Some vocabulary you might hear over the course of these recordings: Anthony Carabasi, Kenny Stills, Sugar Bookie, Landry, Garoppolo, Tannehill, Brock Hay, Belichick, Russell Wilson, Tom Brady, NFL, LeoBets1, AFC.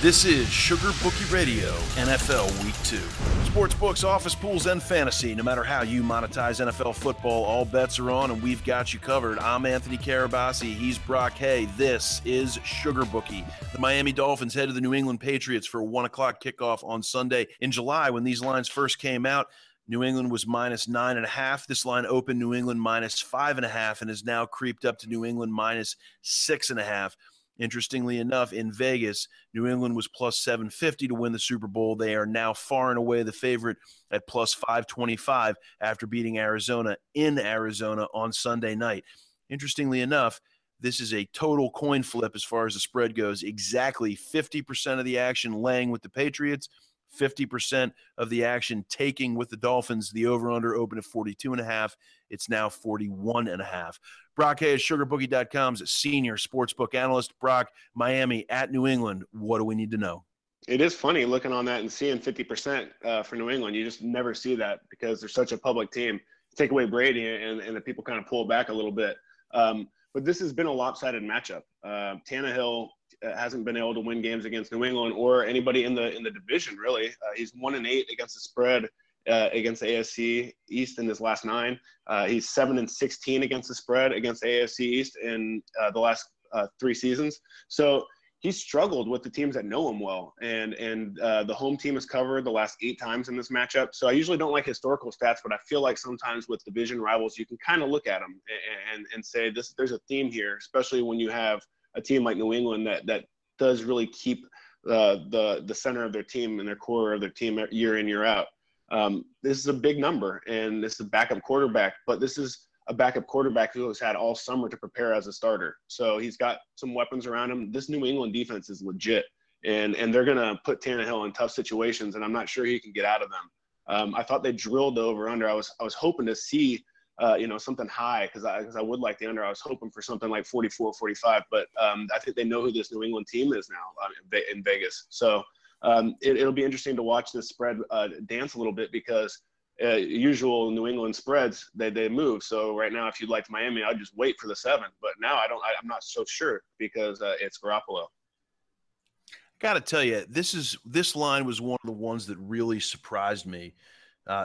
This is Sugar Bookie Radio, NFL Week 2. Sportsbooks, office pools, and fantasy. No matter how you monetize NFL football, all bets are on, and we've got you covered. I'm Anthony Carabasi. He's Brock Hay. This is Sugar Bookie. The Miami Dolphins head to the New England Patriots for a 1 o'clock kickoff on Sunday. In July, when these lines first came out, New England was -9.5. This line opened New England -5.5 and has now creeped up to New England -6.5. Interestingly enough, in Vegas, New England was +750 to win the Super Bowl. They are now far and away the favorite at +525 after beating Arizona in Arizona on Sunday night. Interestingly enough, this is a total coin flip as far as the spread goes. Exactly 50% of the action laying with the Patriots, 50% of the action taking with the Dolphins. The over-under opened at 42.5. It's now 41.5. Brock Hay is SugarBookie.com's senior sportsbook analyst. Brock, Miami at New England. What do we need to know? It is funny looking on that and seeing 50% for New England. You just never see that because they're such a public team. Take away Brady and the people kind of pull back a little bit. But this has been a lopsided matchup. Tannehill hasn't been able to win games against New England or anybody in the division, really. He's 1-8 against the spread against AFC East in his last 9. He's 7-16 against the spread against AFC East in the last 3 seasons. So he struggled with the teams that know him well, and the home team has covered the last 8 times in this matchup. So I usually don't like historical stats, but I feel like sometimes with division rivals, you can kind of look at them and say there's a theme here, especially when you have a team like New England that does really keep the center of their team and their core of their team year in, year out. This is a big number, and this is a backup quarterback, but this is a backup quarterback who has had all summer to prepare as a starter. So he's got some weapons around him. This New England defense is legit, and they're going to put Tannehill in tough situations, and I'm not sure he can get out of them. I thought they drilled the over-under. I was hoping to see something high because I would like the under. I was hoping for something like 44, 45, but I think they know who this New England team is now in Vegas. So it'll be interesting to watch this spread dance a little bit because usual New England spreads, they move. So right now, if you liked Miami, I'd just wait for the 7. But now I'm not so sure because it's Garoppolo. I got to tell you, this line was one of the ones that really surprised me.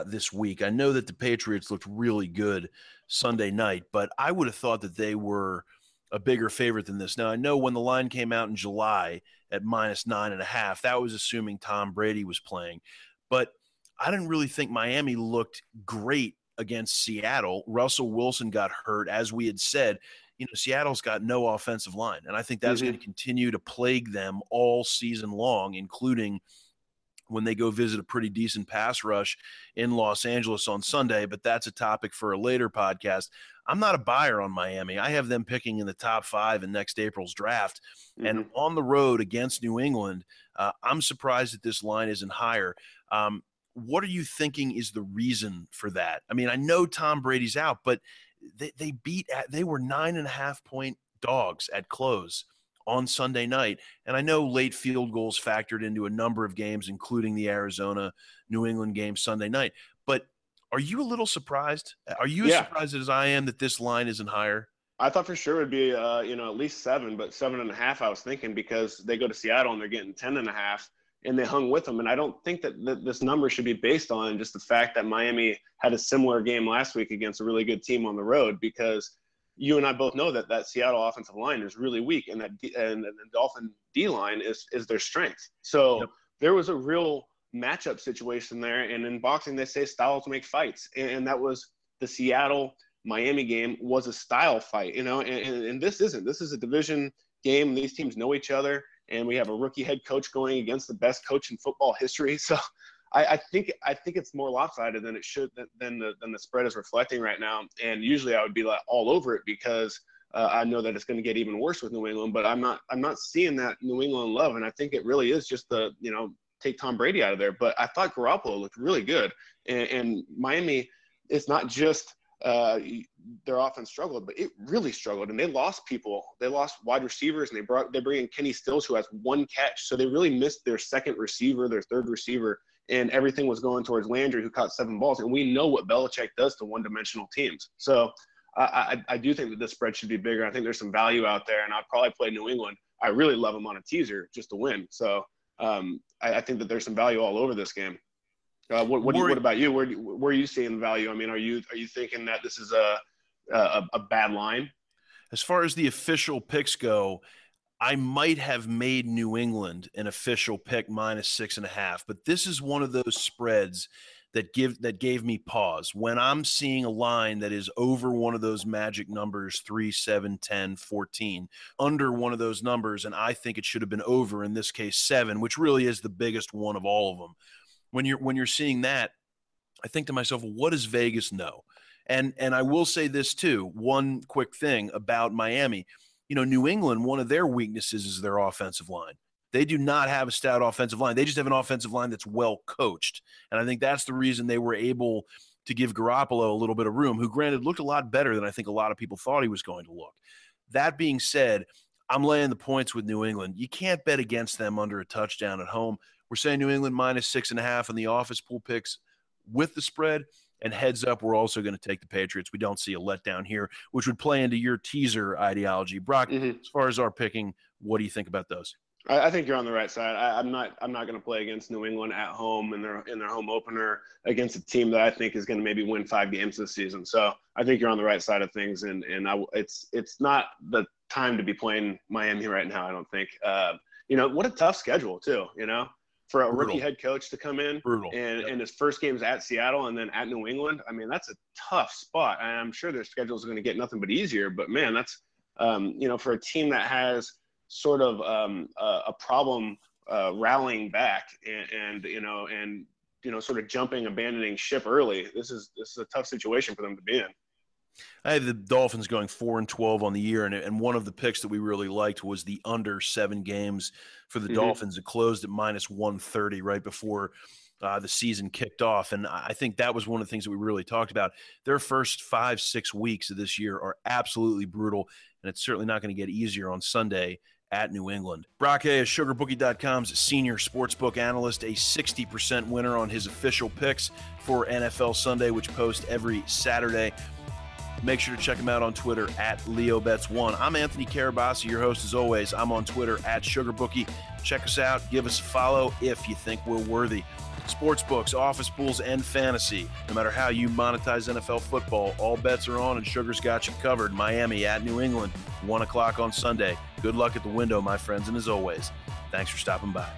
This week. I know that the Patriots looked really good Sunday night, but I would have thought that they were a bigger favorite than this. Now, I know when the line came out in July at -9.5, that was assuming Tom Brady was playing, but I didn't really think Miami looked great against Seattle. Russell Wilson got hurt, as we had said. Seattle's got no offensive line, and I think that's going to continue to plague them all season long, including when they go visit a pretty decent pass rush in Los Angeles on Sunday, but that's a topic for a later podcast. I'm not a buyer on Miami. I have them picking in the top 5 in next April's draft. And on the road against New England, I'm surprised that this line isn't higher. What are you thinking is the reason for that? I mean, I know Tom Brady's out, but they were 9.5-point dogs at close on Sunday night. And I know late field goals factored into a number of games, including the Arizona-New England game Sunday night. But are you a little surprised? Are you as surprised as I am that this line isn't higher? I thought for sure it would be, at least 7, but 7.5 I was thinking because they go to Seattle and they're getting 10.5 and they hung with them. And I don't think that this number should be based on just the fact that Miami had a similar game last week against a really good team on the road because – you and I both know that Seattle offensive line is really weak, and that the Dolphin D line is their strength. So there was a real matchup situation there. And in boxing, they say styles make fights, and that was the Seattle Miami game was a style fight, And this isn't. This is a division game. These teams know each other, and we have a rookie head coach going against the best coach in football history. So I think it's more lopsided than it should than the spread is reflecting right now. And usually I would be like all over it because I know that it's going to get even worse with New England. But I'm not seeing that New England love, and I think it really is just the take Tom Brady out of there. But I thought Garoppolo looked really good, and Miami, it's not just their offense struggled, but it really struggled, and they lost people. They lost wide receivers, and they bring in Kenny Stills, who has 1 catch, so they really missed their 2nd receiver, their 3rd receiver. And everything was going towards Landry, who caught 7 balls. And we know what Belichick does to one-dimensional teams. So I do think that this spread should be bigger. I think there's some value out there, and I'd probably play New England. I really love them on a teaser just to win. So I think that there's some value all over this game. What about you? Where are you seeing value? I mean, are you thinking that this is a bad line? As far as the official picks go, I might have made New England an official pick -6.5, but this is one of those spreads that gave me pause. When I'm seeing a line that is over one of those magic numbers, 3, 7, 10, 14, under one of those numbers, and I think it should have been over, in this case 7, which really is the biggest one of all of them. When you're seeing that, I think to myself, well, what does Vegas know? And I will say this too, one quick thing about Miami. You know, New England, one of their weaknesses is their offensive line. They do not have a stout offensive line. They just have an offensive line that's well coached. And I think that's the reason they were able to give Garoppolo a little bit of room, who granted looked a lot better than I think a lot of people thought he was going to look. That being said, I'm laying the points with New England. You can't bet against them under a touchdown at home. We're saying New England -6.5 on the office pool picks with the spread. And heads up, we're also going to take the Patriots. We don't see a letdown here, which would play into your teaser ideology. Brock, as far as our picking, what do you think about those? I think you're on the right side. I'm not going to play against New England at home in their home opener against a team that I think is going to maybe win 5 games this season. So I think you're on the right side of things, and it's not the time to be playing Miami right now, I don't think. What a tough schedule too, for a rookie head coach to come in and his first game's at Seattle and then at New England. I mean, that's a tough spot. And I'm sure their schedules are going to get nothing but easier, but man, that's, for a team that has sort of a problem rallying back and sort of abandoning ship early. This is a tough situation for them to be in. I have the Dolphins going 4-12 on the year, and one of the picks that we really liked was the under 7 games for the Dolphins. It closed at -130 right before the season kicked off, and I think that was one of the things that we really talked about. Their first 5-6 weeks of this year are absolutely brutal, and it's certainly not going to get easier on Sunday at New England. Brock Hay is SugarBookie.com's senior sportsbook analyst, a 60% winner on his official picks for NFL Sunday, which post every Saturday. Make sure to check him out on Twitter at LeoBets1. I'm Anthony Carabasi, your host as always. I'm on Twitter at SugarBookie. Check us out. Give us a follow if you think we're worthy. Sportsbooks, office pools, and fantasy. No matter how you monetize NFL football, all bets are on and Sugar's got you covered. Miami at New England, 1 o'clock on Sunday. Good luck at the window, my friends, and as always, thanks for stopping by.